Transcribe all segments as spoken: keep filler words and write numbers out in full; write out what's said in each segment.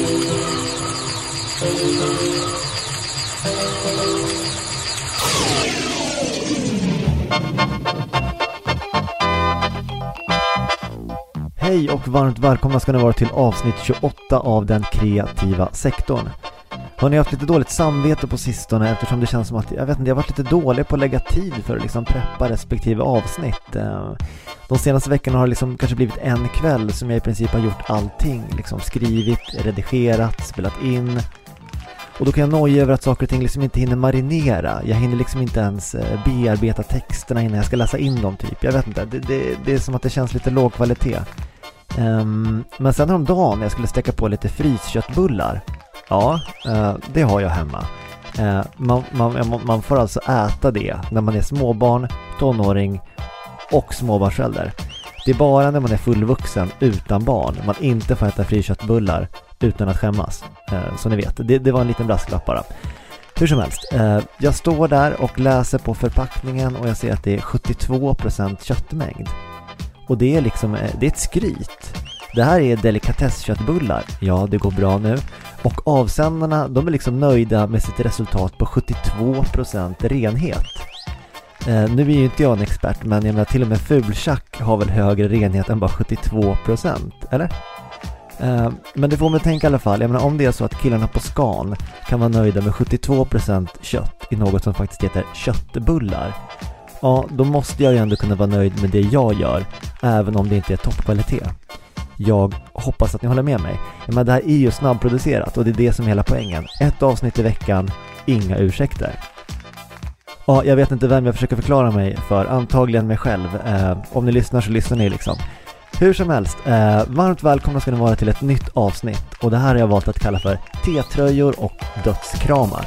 Hej och varmt välkomna ska ni vara till avsnitt tjugoåtta av den kreativa sektorn. Har ni haft lite dåligt samvete på sistone eftersom det känns som att jag vet inte, jag har varit lite dålig på att lägga tid för att liksom preppa respektive avsnitt. De senaste veckorna har det liksom kanske blivit en kväll som jag i princip har gjort allting. Liksom skrivit, redigerat, spelat in. Och då kan jag noja över att saker och ting liksom inte hinner marinera. Jag hinner liksom inte ens bearbeta texterna innan jag ska läsa in dem typ. Jag vet inte, det, det, det är som att det känns lite låg kvalitet. Um, men sen häromdagen när jag skulle steka på lite frysköttbullar. Ja, eh, det har jag hemma. Eh, man, man, man får alltså äta det när man är småbarn, tonåring och småbarnsförälder. Det är bara när man är fullvuxen utan barn man inte får äta friköttbullar utan att skämmas. Eh, som ni vet, det, det var en liten brasklapp bara. Hur som helst, eh, jag står där och läser på förpackningen och jag ser att det är sjuttiotvå procent köttmängd. Och det är liksom, det är ett skryt. Det här är delikatessköttbullar. Ja, det går bra nu. Och avsändarna, de är liksom nöjda med sitt resultat på sjuttiotvå procent renhet. Eh, nu är ju inte jag en expert, men jag menar till och med fulchack har väl högre renhet än bara sjuttiotvå procent, eller? Eh, men det får man tänka i alla fall. Jag menar, om det är så att killarna på Scan kan vara nöjda med sjuttiotvå procent kött i något som faktiskt heter köttbullar. Ja, då måste jag ju ändå kunna vara nöjd med det jag gör, även om det inte är toppkvalitet. Jag hoppas att ni håller med mig. Men det här är ju snabbproducerat och det är det som är hela poängen. Ett avsnitt i veckan, inga ursäkter. Ja, jag vet inte vem jag försöker förklara mig för, antagligen mig själv. Eh, om ni lyssnar så lyssnar ni liksom. Hur som helst, eh, varmt välkomna ska ni vara till ett nytt avsnitt. Och det här har jag valt att kalla för T-tröjor och dödskramar.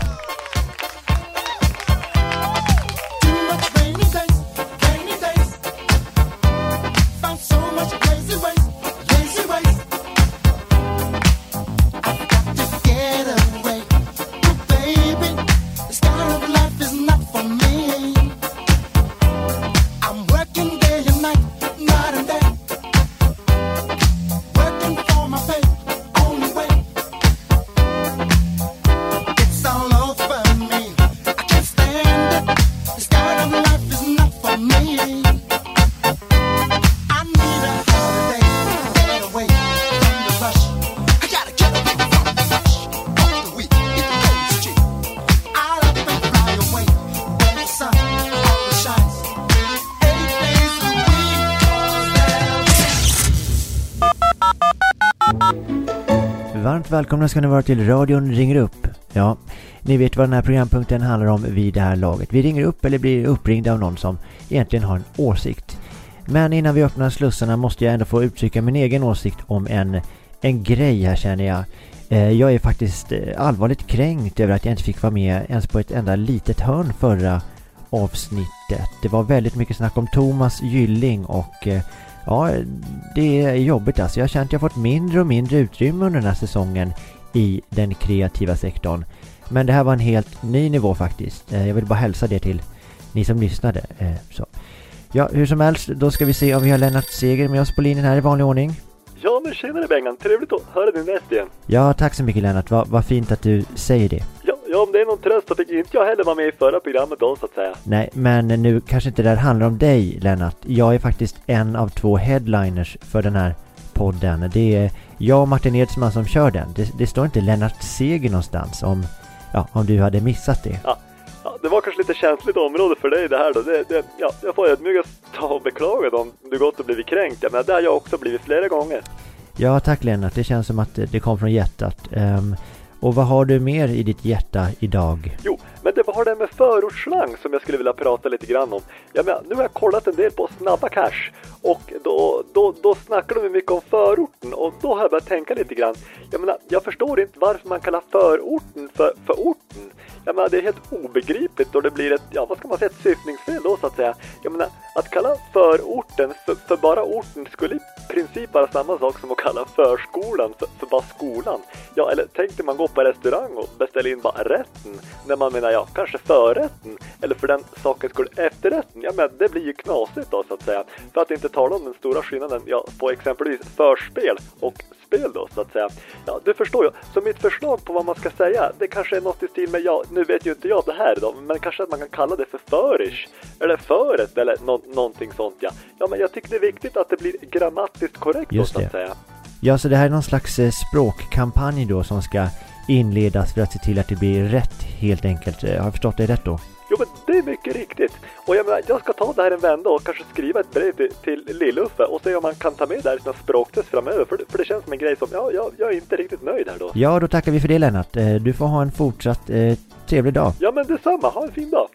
Välkomna ska ni vara till radion ringer upp. Ja, ni vet vad den här programpunkten handlar om vid det här laget. Vi ringer upp eller blir uppringda av någon som egentligen har en åsikt. Men innan vi öppnar slussarna måste jag ändå få uttrycka min egen åsikt om en, en grej här känner jag. Jag är faktiskt allvarligt kränkt över att jag inte fick vara med ens på ett enda litet hörn förra avsnittet. Det var väldigt mycket snack om Thomas Gylling och... Ja, det är jobbigt alltså. Jag har känt att jag fått mindre och mindre utrymme under den här säsongen i den kreativa sektorn. Men det här var en helt ny nivå faktiskt. Jag vill bara hälsa det till ni som lyssnade. Så. Ja, hur som helst, då ska vi se om vi har Lennart Seger med oss på linjen här i vanlig ordning. Ja, men tjenare Bengan. Trevligt att höra din röst igen. Ja, tack så mycket Lennart. Vad va fint att du säger det. Ja, ja, om det är någon tröst så fick inte jag heller vara med i förra programmet då så att säga. Nej, men nu kanske inte det där handlar om dig Lennart. Jag är faktiskt en av två headliners för den här podden. Det är jag och Martin Edsman som kör den. Det, det står inte Lennart Seger någonstans om, ja, om du hade missat det. Ja. Ja, det var kanske lite känsligt område för dig det här då. Det, det, ja, jag får ödmjukast ta och beklaga om du gått och blivit kränkt. Men det har jag också blivit flera gånger. Ja, tack Lennart. Det känns som att det kom från hjärtat. Um, och vad har du mer i ditt hjärta idag? Jo, men det var det med förortsslang som jag skulle vilja prata lite grann om. Ja, men nu har jag kollat en del på Snabba Cash. Och då, då, då snackar de mycket om förorten. Och då har jag börjat tänka lite grann. Jag menar, jag förstår inte varför man kallar förorten för, för orten. Jag menar, det är helt obegripligt och det blir ett, ja vad ska man säga, ett syftningsfel då så att säga. Jag menar, att kalla förorten för, för bara orten skulle i princip vara samma sak som att kalla förskolan för, för bara skolan. Ja, eller tänkte man gå på restaurang och beställa in bara rätten när man menar, ja, kanske förrätten. eller för den sakens skull efterrätten, ja men det blir ju knasigt då så att säga. För att inte tala om den stora skillnaden ja, på exempelvis förspel och spel då så att säga. Ja, du förstår ju. Så mitt förslag på vad man ska säga, det kanske är något i stil med, ja, nu vet ju inte jag det här då, men kanske att man kan kalla det för förish, eller föret, eller nå- någonting sånt ja. Ja, men jag tycker det är viktigt att det blir grammatiskt korrekt då, så att säga. Ja, så det här är någon slags eh, språkkampanj då som ska inledas för att se till att det blir rätt helt enkelt. Har jag förstått det rätt då? Jo, men det är mycket riktigt. Och jag menar, jag ska ta det här en vända och kanske skriva ett brev till, till Lilluffe och se om man kan ta med det här i sina språktest framöver. För, för det känns som en grej som, ja, jag, jag är inte riktigt nöjd här då. Ja, då tackar vi för det Lennart. Du får ha en fortsatt eh, trevlig dag. Ja, men detsamma. Ha en fin dag.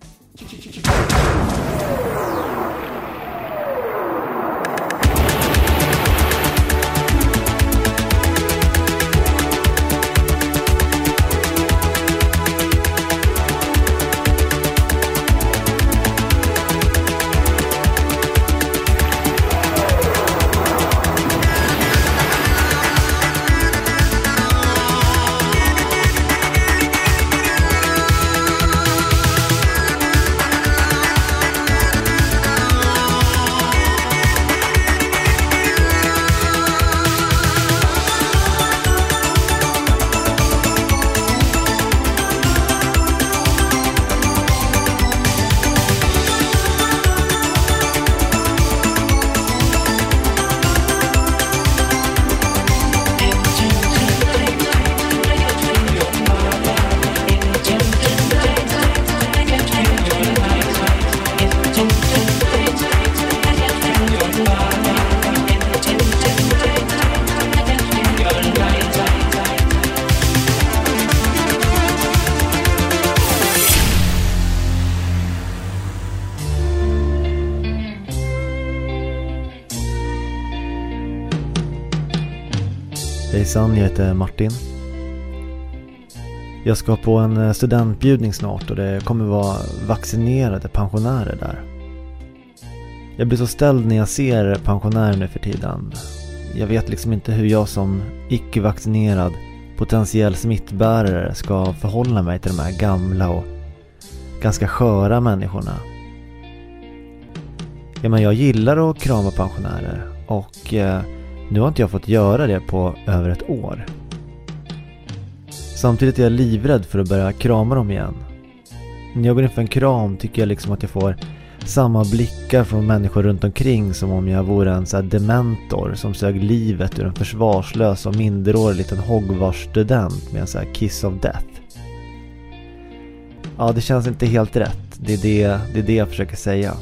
Jag heter Martin. Jag ska på en studentbjudning snart och det kommer vara vaccinerade pensionärer där. Jag blir så ställd när jag ser pensionärer nu för tiden. Jag vet liksom inte hur jag som icke-vaccinerad potentiell smittbärare ska förhålla mig till de här gamla och ganska sköra människorna. Ja, men jag gillar att krama pensionärer och... Eh, Nu har inte jag fått göra det på över ett år. Samtidigt är jag livrädd för att börja krama dem igen. När jag går in för en kram tycker jag liksom att jag får samma blickar från människor runt omkring som om jag vore en så här dementor som sög livet ur en försvarslös och minderårig liten Hogwarts-student med en så här kiss of death. Ja, det känns inte helt rätt. Det är det, det, är det jag försöker säga.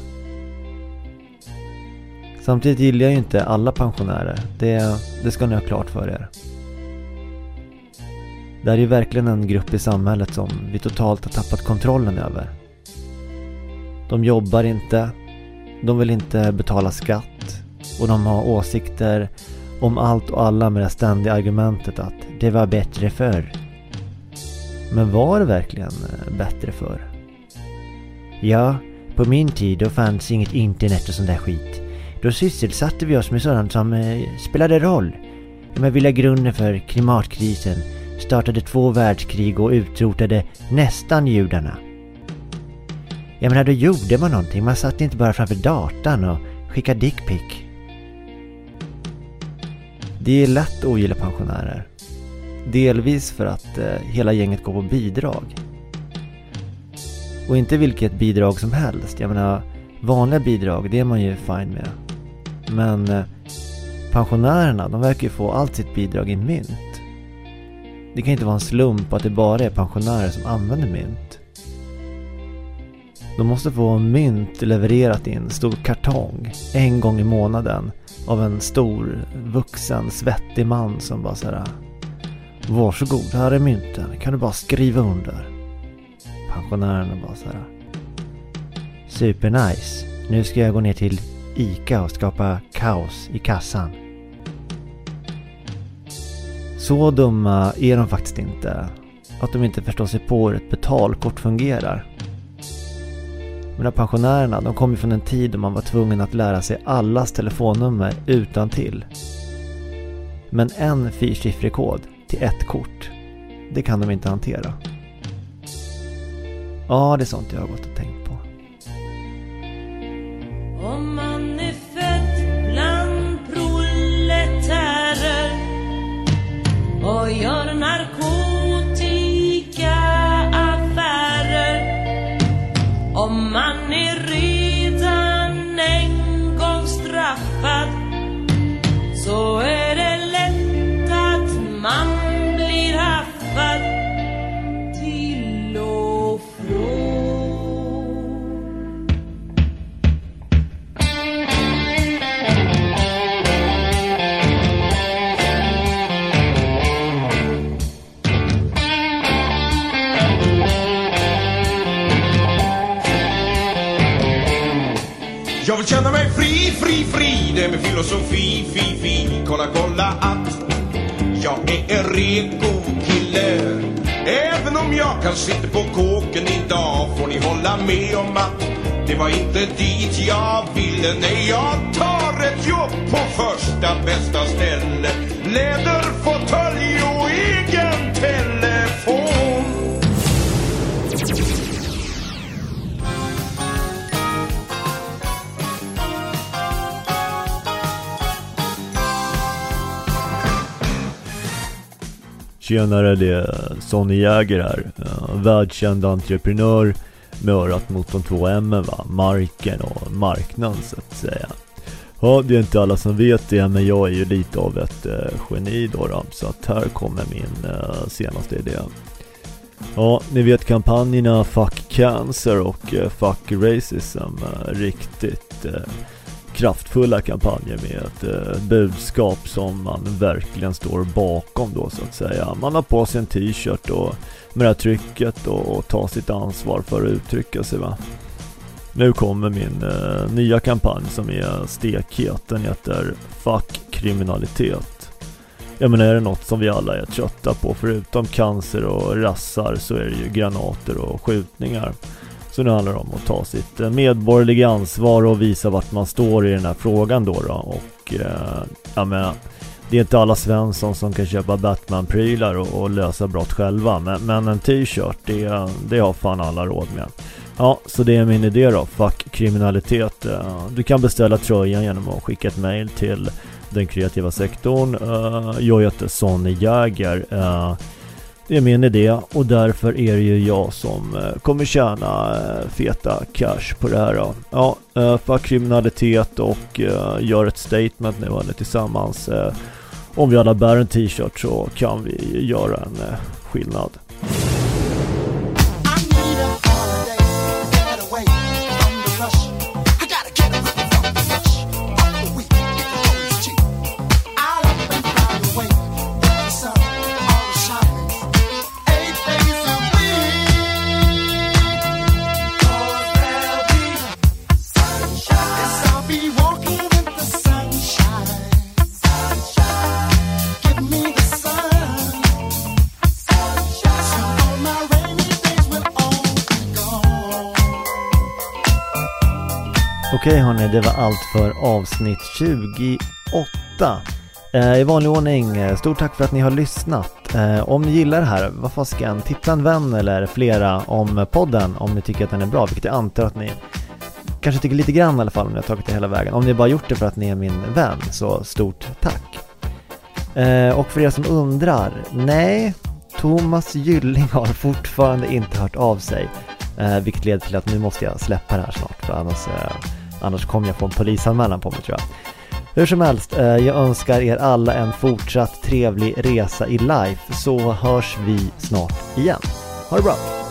Samtidigt gillar jag ju inte alla pensionärer. Det, det ska ni ha klart för er. Det är ju verkligen en grupp i samhället som vi totalt har tappat kontrollen över. De jobbar inte. De vill inte betala skatt. Och de har åsikter om allt och alla med det ständiga argumentet att det var bättre förr. Men var det verkligen bättre förr? Ja, på min tid då fanns inget internet och sån där skit. Då sysselsatte vi oss med sådant som eh, spelade roll. Men vi lade grunden för klimatkrisen, startade två världskrig och utrotade nästan judarna. Jag menar, då gjorde man någonting. Man satt inte bara framför datan och skickade dickpic. Det är lätt att ogilla pensionärer. Delvis för att eh, hela gänget går på bidrag. Och inte vilket bidrag som helst. Jag menar, vanliga bidrag, det är man ju fine med. Men eh, pensionärerna, de verkar ju få allt sitt bidrag i mynt. Det kan inte vara en slump att det bara är pensionärer som använder mynt. De måste få mynt levererat i en stor kartong en gång i månaden av en stor, vuxen, svettig man som bara så här: varsågod, här är mynten, kan du bara skriva under? Pensionärerna bara så här: super nice. Nu ska jag gå ner till Ica och skapa kaos i kassan. Så dumma är de faktiskt inte att de inte förstår sig på hur ett betalkort fungerar. Men pensionärerna, de kommer från en tid då man var tvungen att lära sig allas telefonnummer utan till. Men en fyrsiffrig kod till ett kort, det kan de inte hantera. Ja, det är sånt jag har gått och tänkt på. Om man är född bland proletärer och gör narkotikaaffärer. Om man är redan en gång straffad, så är det lätt att man blir haffad till och från. Jag vill känna mig fri, fri, fri. Det är min filosofi, fi, fi. Kolla, kolla att jag är en reko kille. Även om jag kan sitta på kåken idag, får ni hålla med om att det var inte dit jag ville. Nej, jag tar ett jobb på första bästa ställe. Läderfåtölj och egen telefon. Tjenare, det är Sonny Jäger här, världskänd entreprenör med örat mot de två M'en, va? Marken och marknaden, så att säga. Ja, det är inte alla som vet det, men jag är ju lite av ett eh, geni då, då, så att här kommer min eh, senaste idé. Ja, ni vet kampanjerna Fuck Cancer och eh, Fuck Racism, eh, riktigt... Eh, kraftfulla kampanjer med ett eh, budskap som man verkligen står bakom då, så att säga. Man har på sig en t-shirt och med det här trycket och, och tar sitt ansvar för att uttrycka sig, va. Nu kommer min eh, nya kampanj som är stekhet. Den heter Fuck kriminalitet. Jag menar, är det något som vi alla är trötta på förutom cancer och rassar, så är det ju granater och skjutningar. Så nu handlar det om att ta sitt medborgerliga ansvar och visa vart man står i den här frågan då, då. Och eh, ja, men, det är inte alla Svensson som kan köpa Batman-prylar och, och lösa brott själva. Men, men en t-shirt, det, det har fan alla råd med. Ja, så det är min idé då. Fuck kriminalitet. Du kan beställa tröjan genom att skicka ett mail till den kreativa sektorn. Jag heter Sonny Jäger. Det är min idé och därför är det ju jag som kommer tjäna feta cash på det här då. Ja, för kriminalitet, och gör ett statement nu alla tillsammans. Om vi alla bär en t-shirt så kan vi göra en skillnad. Okej hörni, det var allt för avsnitt tjugoåtta. Eh, I vanlig ordning, stort tack för att ni har lyssnat. Eh, om ni gillar det här, vad fan ska en tipsa en vän eller flera om podden om ni tycker att den är bra, vilket jag antar att ni kanske tycker lite grann i alla fall om ni har tagit det hela vägen. Om ni bara gjort det för att ni är min vän, så stort tack. Eh, och för er som undrar, nej, Thomas Gylling har fortfarande inte hört av sig. Eh, vilket leder till att nu måste jag släppa det här snart, för annars... Eh, Annars kommer jag få en polisanmälan på mig, tror jag. Hur som helst, jag önskar er alla en fortsatt trevlig resa i life. Så hörs vi snart igen. Ha det bra!